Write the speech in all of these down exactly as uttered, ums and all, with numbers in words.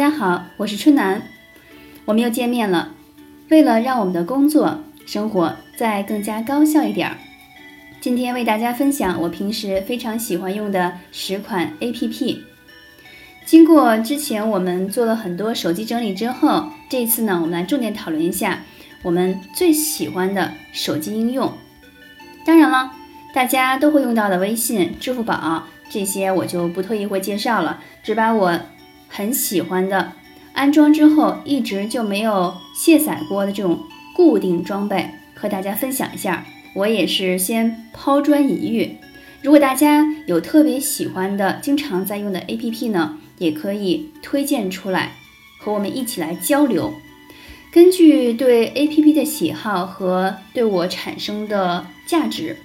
家好，我是春楠，我们又见面了。为了让我们的工作、生活再更加高效一点，今天为大家分享我平时非常喜欢用的十款 A P P。 经过之前我们做了很多手机整理之后，这一次呢，我们来重点讨论一下我们最喜欢的手机应用。当然了，大家都会用到的微信、支付宝这些我就不特意会介绍了，只把我很喜欢的安装之后一直就没有卸载过的这种固定装备和大家分享一下。我也是先抛砖引玉，如果大家有特别喜欢的经常在用的 A P P 呢，也可以推荐出来和我们一起来交流。根据对 A P P 的喜好和对我产生的价值，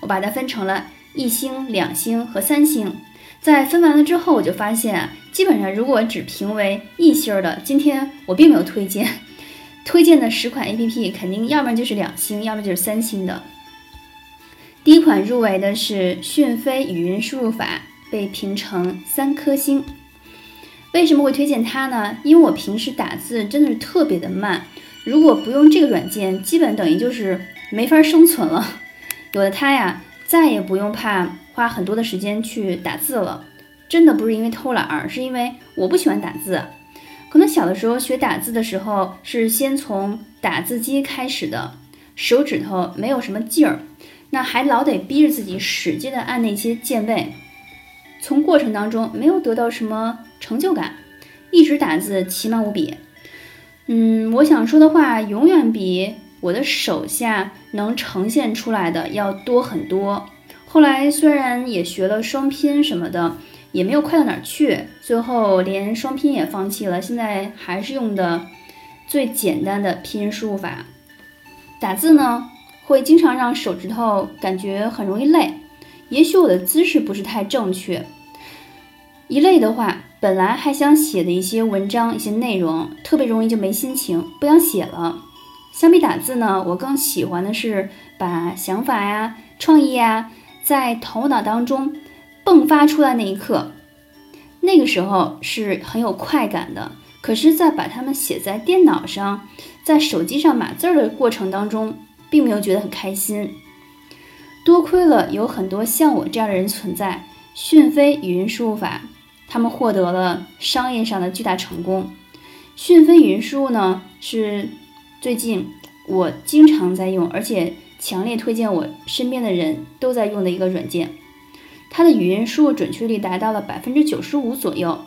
我把它分成了一星、两星和三星。在分完了之后，我就发现啊，基本上如果只评为一星的，今天我并没有推荐推荐的十款 A P P， 肯定要不然就是两星，要不然就是三星的。第一款入围的是讯飞语音输入法，被评成三颗星。为什么会推荐它呢？因为我平时打字真的是特别的慢，如果不用这个软件，基本等于就是没法生存了。有了它呀，再也不用怕花很多的时间去打字了。真的不是因为偷懒儿，是因为我不喜欢打字。可能小的时候学打字的时候是先从打字机开始的，手指头没有什么劲儿，那还老得逼着自己使劲的按那些键位，从过程当中没有得到什么成就感，一直打字奇慢无比。嗯，我想说的话永远比我的手下能呈现出来的要多很多。后来虽然也学了双拼什么的，也没有快到哪儿去，最后连双拼也放弃了，现在还是用的最简单的拼音输入法。打字呢，会经常让手指头感觉很容易累，也许我的姿势不是太正确，一累的话，本来还想写的一些文章、一些内容，特别容易就没心情，不想写了。相比打字呢，我更喜欢的是把想法呀、创意呀，在头脑当中迸发出来那一刻，那个时候是很有快感的。可是在把它们写在电脑上、在手机上码字的过程当中，并没有觉得很开心。多亏了有很多像我这样的人存在，讯飞语音输入法他们获得了商业上的巨大成功。讯飞语音输入呢，是最近我经常在用，而且强烈推荐我身边的人都在用的一个软件。它的语音输入准确率达到了 百分之九十五 左右，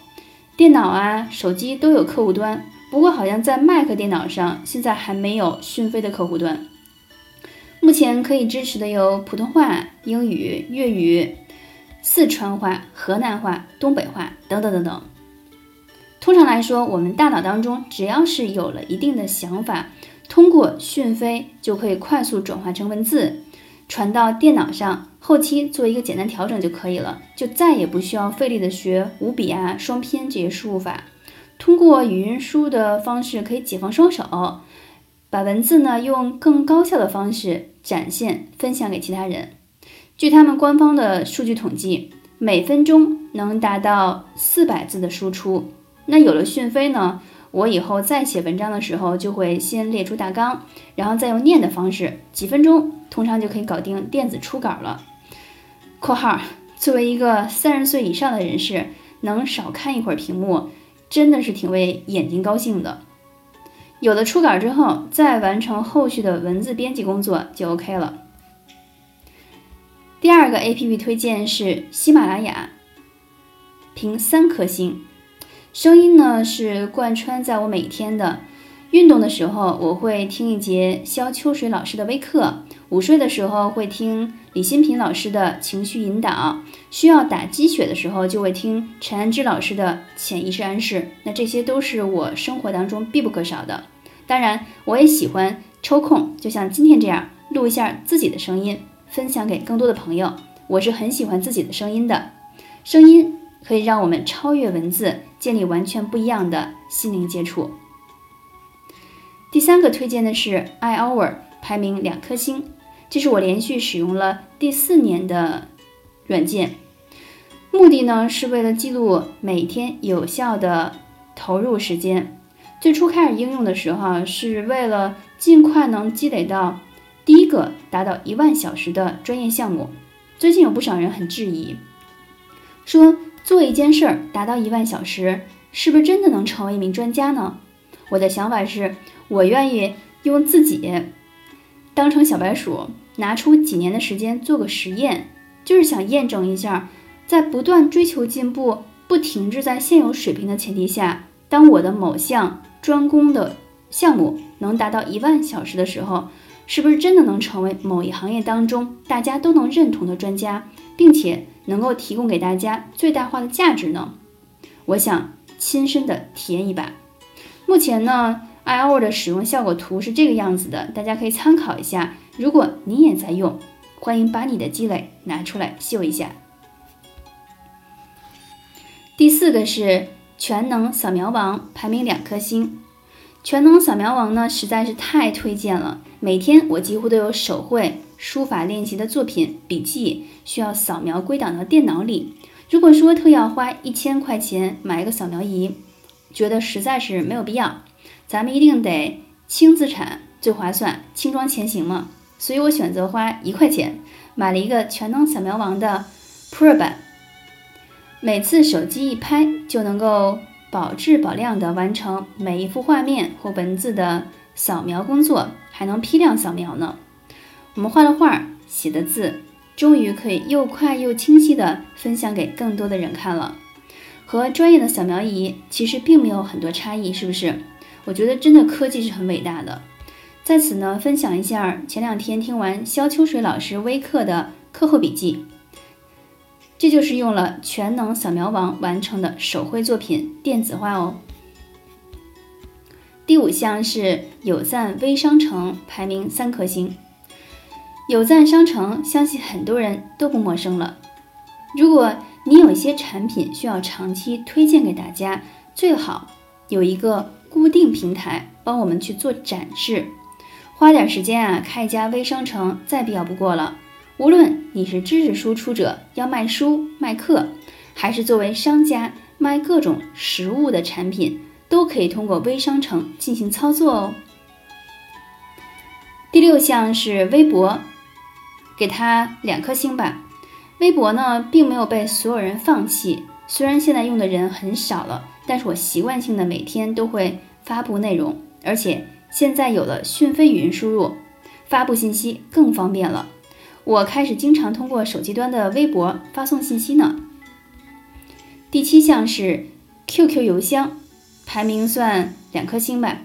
电脑啊、手机都有客户端，不过好像在 Mac 电脑上现在还没有讯飞的客户端。目前可以支持的有普通话、英语、粤语、四川话、河南话、东北话等等等等。通常来说，我们大脑当中只要是有了一定的想法，通过讯飞就可以快速转化成文字，传到电脑上，后期做一个简单调整就可以了，就再也不需要费力的学五笔啊、双拼这些输入法。通过语音输入的方式可以解放双手，把文字呢用更高效的方式展现、分享给其他人。据他们官方的数据统计，每分钟能达到四百字的输出。那有了讯飞呢，我以后再写文章的时候就会先列出大纲，然后再用念的方式，几分钟通常就可以搞定电子初稿了。括号作为一个三十岁以上的人士，能少看一会儿屏幕真的是挺为眼睛高兴的。有了初稿之后，再完成后续的文字编辑工作就 OK 了。第二个 A P P 推荐是喜马拉雅，评三颗星。声音呢是贯穿在我每天的，运动的时候我会听一节肖秋水老师的微课，午睡的时候会听李新平老师的情绪引导，需要打鸡血的时候就会听陈安之老师的潜意识暗示，那这些都是我生活当中必不可少的。当然我也喜欢抽空，就像今天这样录一下自己的声音，分享给更多的朋友。我是很喜欢自己的声音的，声音可以让我们超越文字，建立完全不一样的心灵接触。第三个推荐的是 iHour， 排名两颗星。这是我连续使用了第四年的软件，目的呢是为了记录每天有效的投入时间。最初开始应用的时候，是为了尽快能积累到第一个达到一万小时的专业项目。最近有不少人很质疑，说做一件事儿达到一万小时，是不是真的能成为一名专家呢？我的想法是，我愿意用自己当成小白鼠，拿出几年的时间做个实验，就是想验证一下，在不断追求进步、不停滞在现有水平的前提下，当我的某项专攻的项目能达到一万小时的时候，是不是真的能成为某一行业当中大家都能认同的专家，并且能够提供给大家最大化的价值呢？我想亲身的体验一把。目前呢，iHour 的使用效果图是这个样子的，大家可以参考一下。如果你也在用，欢迎把你的积累拿出来秀一下。第四个是全能扫描王，排名两颗星。全能扫描王呢，实在是太推荐了。每天我几乎都有手绘、书法练习的作品、笔记需要扫描归档到电脑里。如果说特要花一千块钱买一个扫描仪，觉得实在是没有必要。咱们一定得轻资产最划算，轻装前行嘛。所以我选择花一块钱买了一个全能扫描王的 Pro 版，每次手机一拍就能够保质保量地完成每一幅画面或文字的扫描工作，还能批量扫描呢。我们画的画、写的字，终于可以又快又清晰地分享给更多的人看了。和专业的扫描仪其实并没有很多差异，是不是？我觉得真的科技是很伟大的。在此呢，分享一下前两天听完肖秋水老师微课的课后笔记，这就是用了全能扫描王完成的手绘作品电子化哦。第五项是有赞微商城，排名三颗星。有赞商城相信很多人都不陌生了。如果你有一些产品需要长期推荐给大家，最好有一个固定平台帮我们去做展示，花点时间啊，开一家微商城再必要不过了。无论你是知识输出者要卖书卖课，还是作为商家卖各种实物的产品，都可以通过微商城进行操作哦。第六项是微博，给它两颗星吧。微博呢，并没有被所有人放弃，虽然现在用的人很少了，但是我习惯性的每天都会发布内容，而且现在有了讯飞语音输入，发布信息更方便了。我开始经常通过手机端的微博发送信息呢。第七项是 Q Q 邮箱，排名算两颗星吧。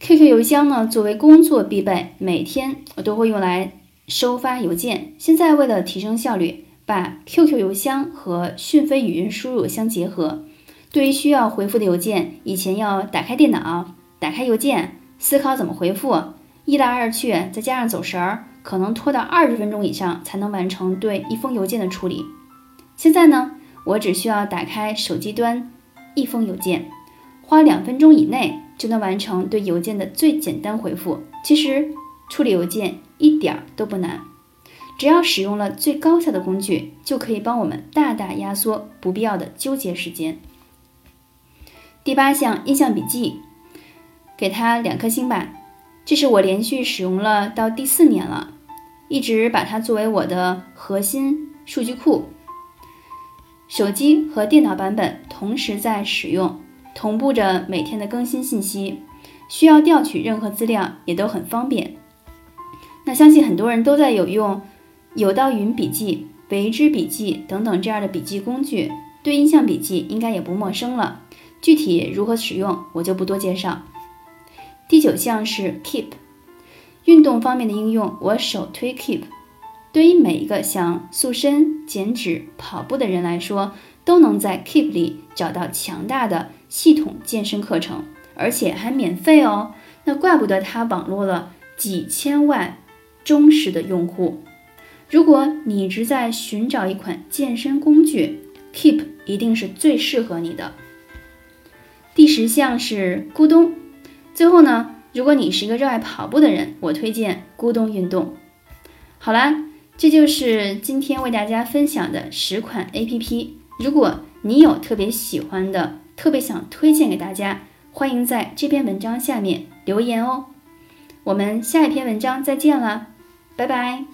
Q Q 邮箱呢，作为工作必备，每天我都会用来收发邮件。现在为了提升效率，把 Q Q 邮箱和讯飞语音输入相结合。对于需要回复的邮件，以前要打开电脑，打开邮件，思考怎么回复，一来二去，再加上走神儿，可能拖到二十分钟以上才能完成对一封邮件的处理。现在呢，我只需要打开手机端一封邮件，花两分钟以内就能完成对邮件的最简单回复。其实处理邮件一点都不难，只要使用了最高效的工具，就可以帮我们大大压缩不必要的纠结时间。第八项印象笔记，给它两颗星吧。这是我连续使用了到第四年了，一直把它作为我的核心数据库，手机和电脑版本同时在使用，同步着每天的更新信息，需要调取任何资料也都很方便。那相信很多人都在有用有道云笔记、维之笔记等等这样的笔记工具，对印象笔记应该也不陌生了。具体如何使用，我就不多介绍。第九项是 Keep， 运动方面的应用，我首推 Keep。 对于每一个想塑身、减脂、跑步的人来说，都能在 Keep 里找到强大的系统健身课程，而且还免费哦。那怪不得它网络了几千万忠实的用户。如果你一直在寻找一款健身工具， Keep 一定是最适合你的。第十项是咕咚。最后呢，如果你是一个热爱跑步的人，我推荐咕咚运动。好啦，这就是今天为大家分享的十款 A P P。如果你有特别喜欢的、特别想推荐给大家，欢迎在这篇文章下面留言哦。我们下一篇文章再见了，拜拜。